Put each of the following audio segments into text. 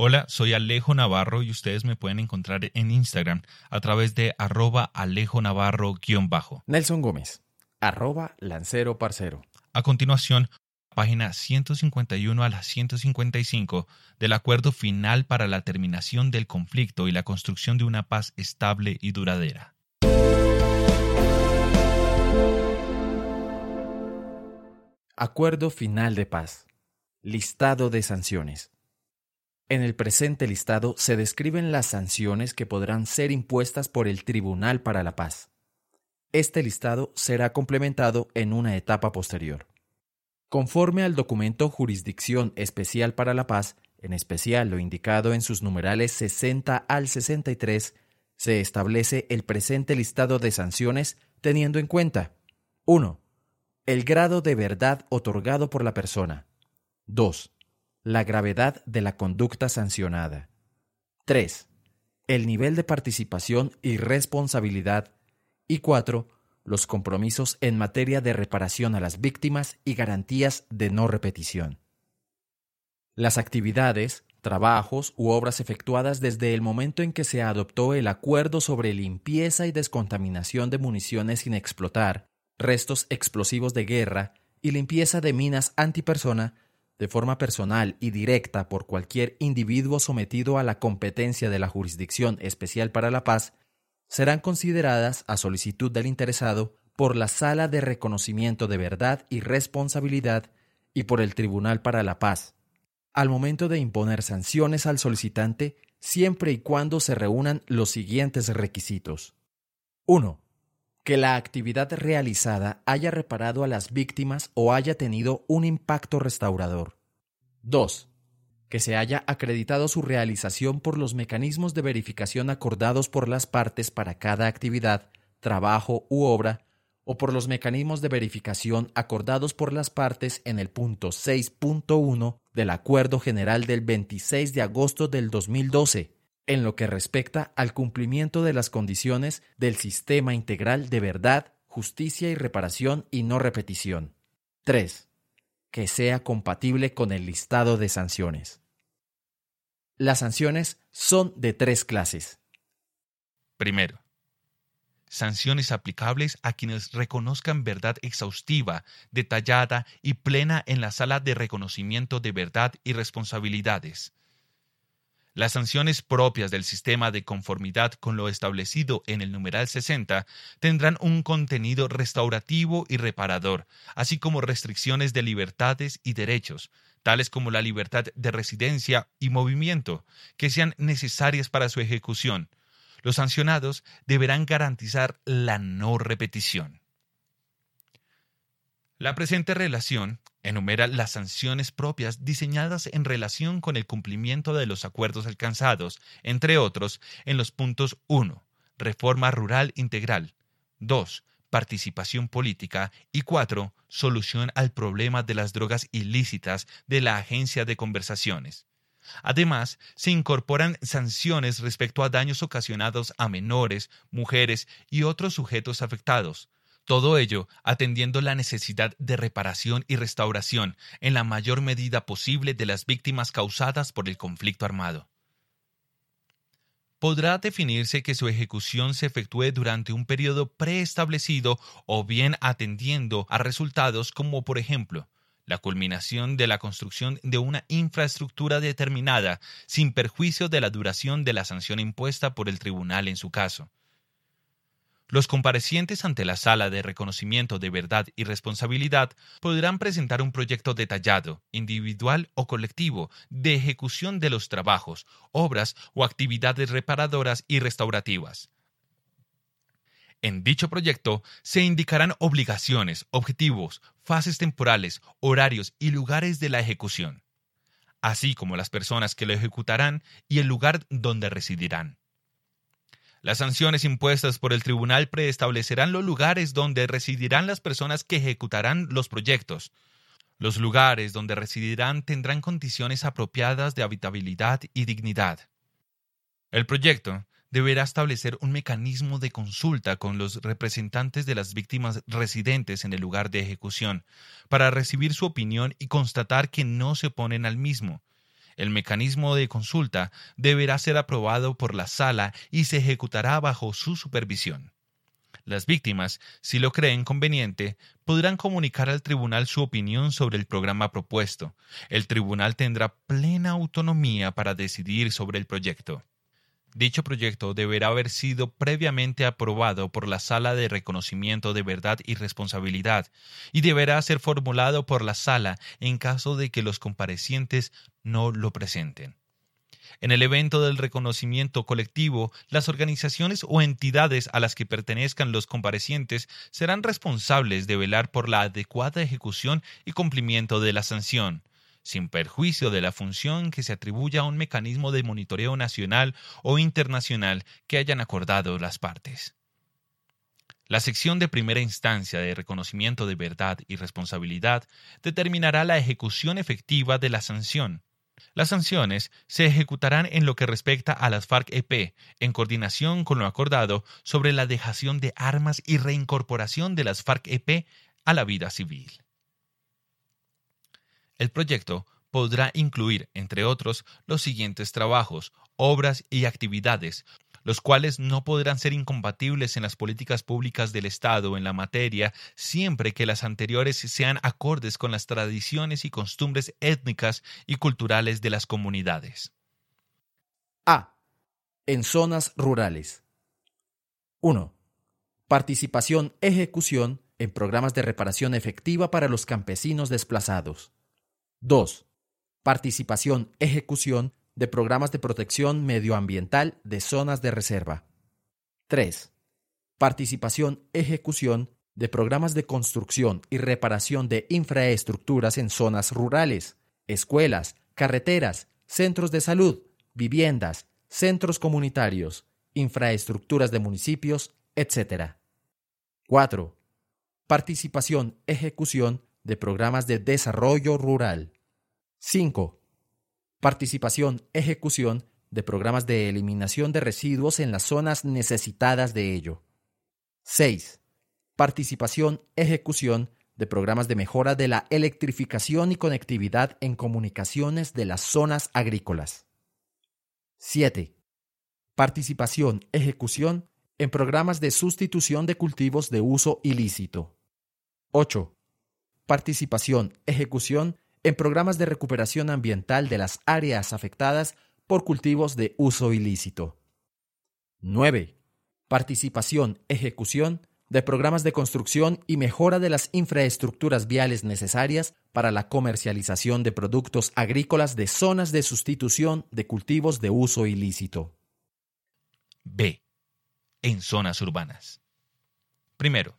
Hola, soy Alejo Navarro y ustedes me pueden encontrar en Instagram a través de @AlejoNavarro_. Nelson Gómez, @lancero parcero. A continuación, páginas 151 a la 155 del Acuerdo Final para la Terminación del Conflicto y la Construcción de una Paz Estable y Duradera. Acuerdo Final de Paz. Listado de sanciones. En el presente listado se describen las sanciones que podrán ser impuestas por el Tribunal para la Paz. Este listado será complementado en una etapa posterior. Conforme al documento Jurisdicción Especial para la Paz, en especial lo indicado en sus numerales 60 al 63, se establece el presente listado de sanciones teniendo en cuenta: 1. El grado de verdad otorgado por la persona. 2. La gravedad de la conducta sancionada. 3. El nivel de participación y responsabilidad. Y 4. Los compromisos en materia de reparación a las víctimas y garantías de no repetición. Las actividades, trabajos u obras efectuadas desde el momento en que se adoptó el acuerdo sobre limpieza y descontaminación de municiones sin explotar, restos explosivos de guerra y limpieza de minas antipersona, de forma personal y directa por cualquier individuo sometido a la competencia de la Jurisdicción Especial para la Paz, serán consideradas, a solicitud del interesado, por la Sala de Reconocimiento de Verdad y Responsabilidad y por el Tribunal para la Paz, al momento de imponer sanciones al solicitante, siempre y cuando se reúnan los siguientes requisitos. 1. Que la actividad realizada haya reparado a las víctimas o haya tenido un impacto restaurador. 2. Que se haya acreditado su realización por los mecanismos de verificación acordados por las partes para cada actividad, trabajo u obra, o por los mecanismos de verificación acordados por las partes en el punto 6.1 del Acuerdo General del 26 de agosto del 2012, en lo que respecta al cumplimiento de las condiciones del Sistema Integral de Verdad, Justicia y Reparación y No Repetición. 3. Que sea compatible con el listado de sanciones. Las sanciones son de tres clases. Primero, sanciones aplicables a quienes reconozcan verdad exhaustiva, detallada y plena en la Sala de Reconocimiento de Verdad y Responsabilidades. Las sanciones propias del sistema de conformidad con lo establecido en el numeral 60 tendrán un contenido restaurativo y reparador, así como restricciones de libertades y derechos, tales como la libertad de residencia y movimiento, que sean necesarias para su ejecución. Los sancionados deberán garantizar la no repetición. La presente relación enumera las sanciones propias diseñadas en relación con el cumplimiento de los acuerdos alcanzados, entre otros, en los puntos 1. Reforma rural integral, 2. Participación política y 4. Solución al problema de las drogas ilícitas de la Agencia de Conversaciones. Además, se incorporan sanciones respecto a daños ocasionados a menores, mujeres y otros sujetos afectados. Todo ello atendiendo la necesidad de reparación y restauración en la mayor medida posible de las víctimas causadas por el conflicto armado. Podrá definirse que su ejecución se efectúe durante un periodo preestablecido o bien atendiendo a resultados como, por ejemplo, la culminación de la construcción de una infraestructura determinada sin perjuicio de la duración de la sanción impuesta por el tribunal en su caso. Los comparecientes ante la Sala de Reconocimiento de Verdad y Responsabilidad podrán presentar un proyecto detallado, individual o colectivo, de ejecución de los trabajos, obras o actividades reparadoras y restaurativas. En dicho proyecto se indicarán obligaciones, objetivos, fases temporales, horarios y lugares de la ejecución, así como las personas que lo ejecutarán y el lugar donde residirán. Las sanciones impuestas por el tribunal preestablecerán los lugares donde residirán las personas que ejecutarán los proyectos. Los lugares donde residirán tendrán condiciones apropiadas de habitabilidad y dignidad. El proyecto deberá establecer un mecanismo de consulta con los representantes de las víctimas residentes en el lugar de ejecución, para recibir su opinión y constatar que no se oponen al mismo. El mecanismo de consulta deberá ser aprobado por la sala y se ejecutará bajo su supervisión. Las víctimas, si lo creen conveniente, podrán comunicar al tribunal su opinión sobre el programa propuesto. El tribunal tendrá plena autonomía para decidir sobre el proyecto. Dicho proyecto deberá haber sido previamente aprobado por la Sala de Reconocimiento de Verdad y Responsabilidad y deberá ser formulado por la Sala en caso de que los comparecientes no lo presenten. En el evento del reconocimiento colectivo, las organizaciones o entidades a las que pertenezcan los comparecientes serán responsables de velar por la adecuada ejecución y cumplimiento de la sanción, sin perjuicio de la función que se atribuya a un mecanismo de monitoreo nacional o internacional que hayan acordado las partes. La sección de primera instancia de reconocimiento de verdad y responsabilidad determinará la ejecución efectiva de la sanción. Las sanciones se ejecutarán en lo que respecta a las FARC-EP, en coordinación con lo acordado sobre la dejación de armas y reincorporación de las FARC-EP a la vida civil. El proyecto podrá incluir, entre otros, los siguientes trabajos, obras y actividades, los cuales no podrán ser incompatibles en las políticas públicas del Estado en la materia, siempre que las anteriores sean acordes con las tradiciones y costumbres étnicas y culturales de las comunidades. A. En zonas rurales. 1. Participación-ejecución en programas de reparación efectiva para los campesinos desplazados. 2. Participación-ejecución de programas de protección medioambiental de zonas de reserva. 3. Participación-ejecución de programas de construcción y reparación de infraestructuras en zonas rurales, escuelas, carreteras, centros de salud, viviendas, centros comunitarios, infraestructuras de municipios, etc. 4. Participación-ejecución de programas de desarrollo rural. 5. Participación-ejecución de programas de eliminación de residuos en las zonas necesitadas de ello. 6. Participación-ejecución de programas de mejora de la electrificación y conectividad en comunicaciones de las zonas agrícolas. 7. Participación-ejecución en programas de sustitución de cultivos de uso ilícito. 8. Participación-ejecución en programas de recuperación ambiental de las áreas afectadas por cultivos de uso ilícito. 9. Participación-ejecución de programas de construcción y mejora de las infraestructuras viales necesarias para la comercialización de productos agrícolas de zonas de sustitución de cultivos de uso ilícito. B. En zonas urbanas. Primero.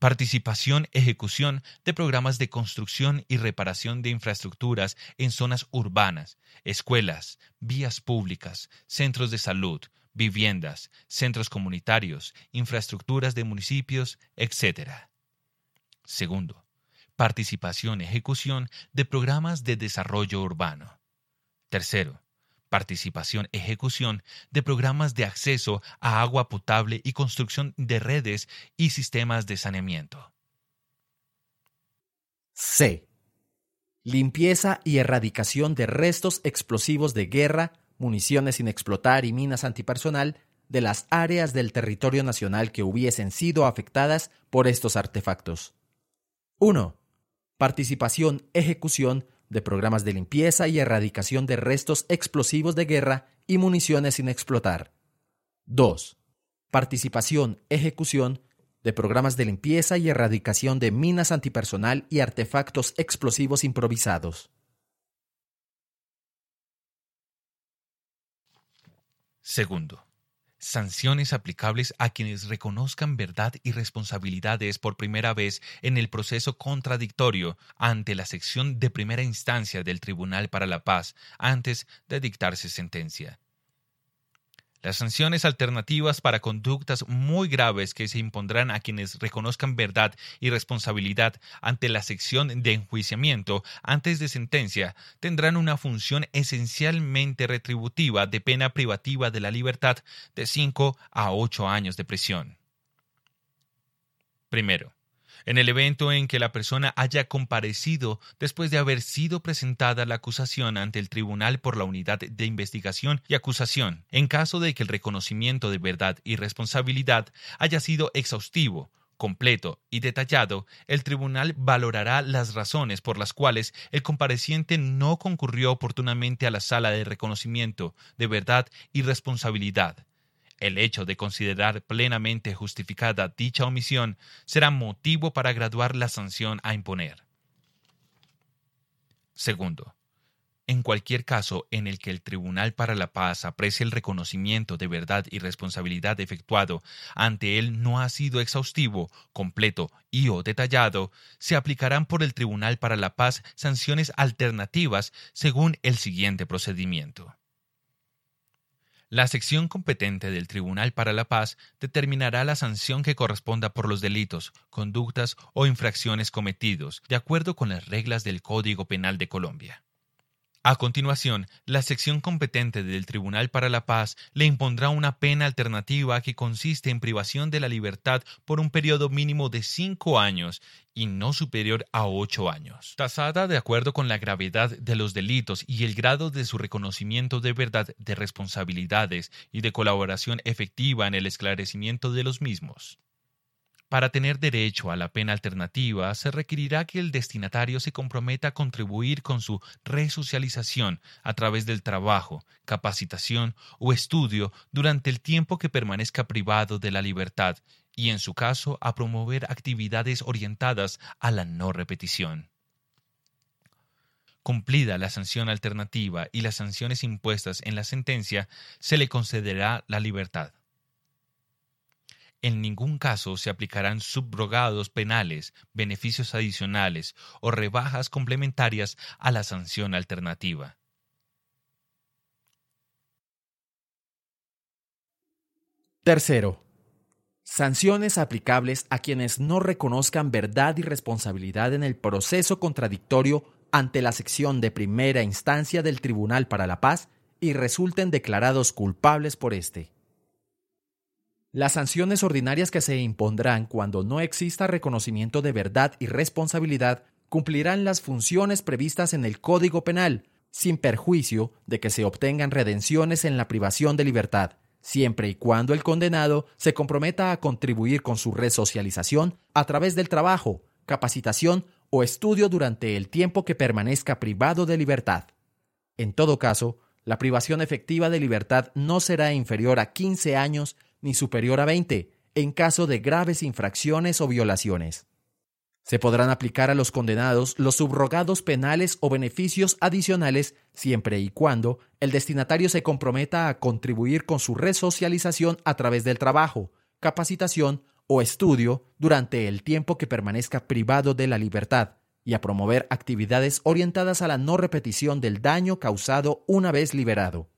Participación-ejecución de programas de construcción y reparación de infraestructuras en zonas urbanas, escuelas, vías públicas, centros de salud, viviendas, centros comunitarios, infraestructuras de municipios, etc. Segundo, participación-ejecución de programas de desarrollo urbano. Tercero, participación-ejecución de programas de acceso a agua potable y construcción de redes y sistemas de saneamiento. C. Limpieza y erradicación de restos explosivos de guerra, municiones sin explotar y minas antipersonal de las áreas del territorio nacional que hubiesen sido afectadas por estos artefactos. 1. Participación-ejecución de programas de limpieza y erradicación de restos explosivos de guerra y municiones sin explotar. 2. Participación-ejecución de programas de limpieza y erradicación de minas antipersonal y artefactos explosivos improvisados. Segundo. Sanciones aplicables a quienes reconozcan verdad y responsabilidades por primera vez en el proceso contradictorio ante la sección de primera instancia del Tribunal para la Paz antes de dictarse sentencia. Las sanciones alternativas para conductas muy graves que se impondrán a quienes reconozcan verdad y responsabilidad ante la sección de enjuiciamiento antes de sentencia tendrán una función esencialmente retributiva de pena privativa de la libertad de 5 a 8 años de prisión. Primero, En el evento en que la persona haya comparecido después de haber sido presentada la acusación ante el tribunal por la Unidad de Investigación y Acusación, en caso de que el reconocimiento de verdad y responsabilidad haya sido exhaustivo, completo y detallado, el tribunal valorará las razones por las cuales el compareciente no concurrió oportunamente a la sala de reconocimiento de verdad y responsabilidad. El hecho de considerar plenamente justificada dicha omisión será motivo para graduar la sanción a imponer. Segundo, en cualquier caso en el que el Tribunal para la Paz aprecie el reconocimiento de verdad y responsabilidad efectuado ante él no ha sido exhaustivo, completo y o detallado, se aplicarán por el Tribunal para la Paz sanciones alternativas según el siguiente procedimiento. La sección competente del Tribunal para la Paz determinará la sanción que corresponda por los delitos, conductas o infracciones cometidos, de acuerdo con las reglas del Código Penal de Colombia. A continuación, la sección competente del Tribunal para la Paz le impondrá una pena alternativa que consiste en privación de la libertad por un periodo mínimo de 5 años y no superior a 8 años, tasada de acuerdo con la gravedad de los delitos y el grado de su reconocimiento de verdad, de responsabilidades y de colaboración efectiva en el esclarecimiento de los mismos. Para tener derecho a la pena alternativa, se requerirá que el destinatario se comprometa a contribuir con su resocialización a través del trabajo, capacitación o estudio durante el tiempo que permanezca privado de la libertad y, en su caso, a promover actividades orientadas a la no repetición. Cumplida la sanción alternativa y las sanciones impuestas en la sentencia, se le concederá la libertad. En ningún caso se aplicarán subrogados penales, beneficios adicionales o rebajas complementarias a la sanción alternativa. Tercero, sanciones aplicables a quienes no reconozcan verdad y responsabilidad en el proceso contradictorio ante la sección de primera instancia del Tribunal para la Paz y resulten declarados culpables por este. Las sanciones ordinarias que se impondrán cuando no exista reconocimiento de verdad y responsabilidad cumplirán las funciones previstas en el Código Penal, sin perjuicio de que se obtengan redenciones en la privación de libertad, siempre y cuando el condenado se comprometa a contribuir con su resocialización a través del trabajo, capacitación o estudio durante el tiempo que permanezca privado de libertad. En todo caso, la privación efectiva de libertad no será inferior a 15 años ni superior a 20, en caso de graves infracciones o violaciones. Se podrán aplicar a los condenados los subrogados penales o beneficios adicionales siempre y cuando el destinatario se comprometa a contribuir con su resocialización a través del trabajo, capacitación o estudio durante el tiempo que permanezca privado de la libertad y a promover actividades orientadas a la no repetición del daño causado una vez liberado.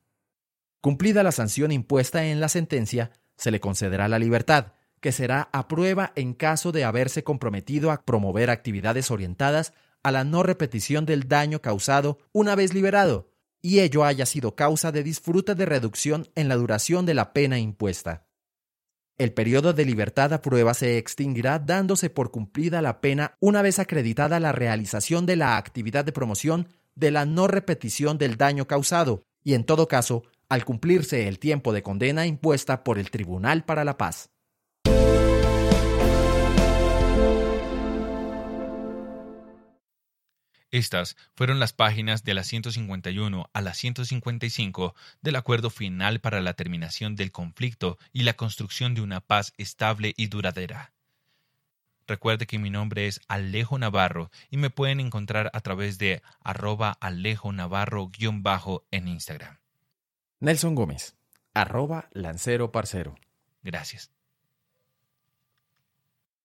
Cumplida la sanción impuesta en la sentencia, se le concederá la libertad, que será a prueba en caso de haberse comprometido a promover actividades orientadas a la no repetición del daño causado una vez liberado, y ello haya sido causa de disfrute de reducción en la duración de la pena impuesta. El periodo de libertad a prueba se extinguirá dándose por cumplida la pena una vez acreditada la realización de la actividad de promoción de la no repetición del daño causado, y en todo caso, al cumplirse el tiempo de condena impuesta por el Tribunal para la Paz. Estas fueron las páginas de las 151 a las 155 del Acuerdo Final para la Terminación del Conflicto y la Construcción de una Paz Estable y Duradera. Recuerde que mi nombre es Alejo Navarro y me pueden encontrar a través de @AlejoNavarro_ en Instagram. Nelson Gómez, @lancero parcero. Gracias.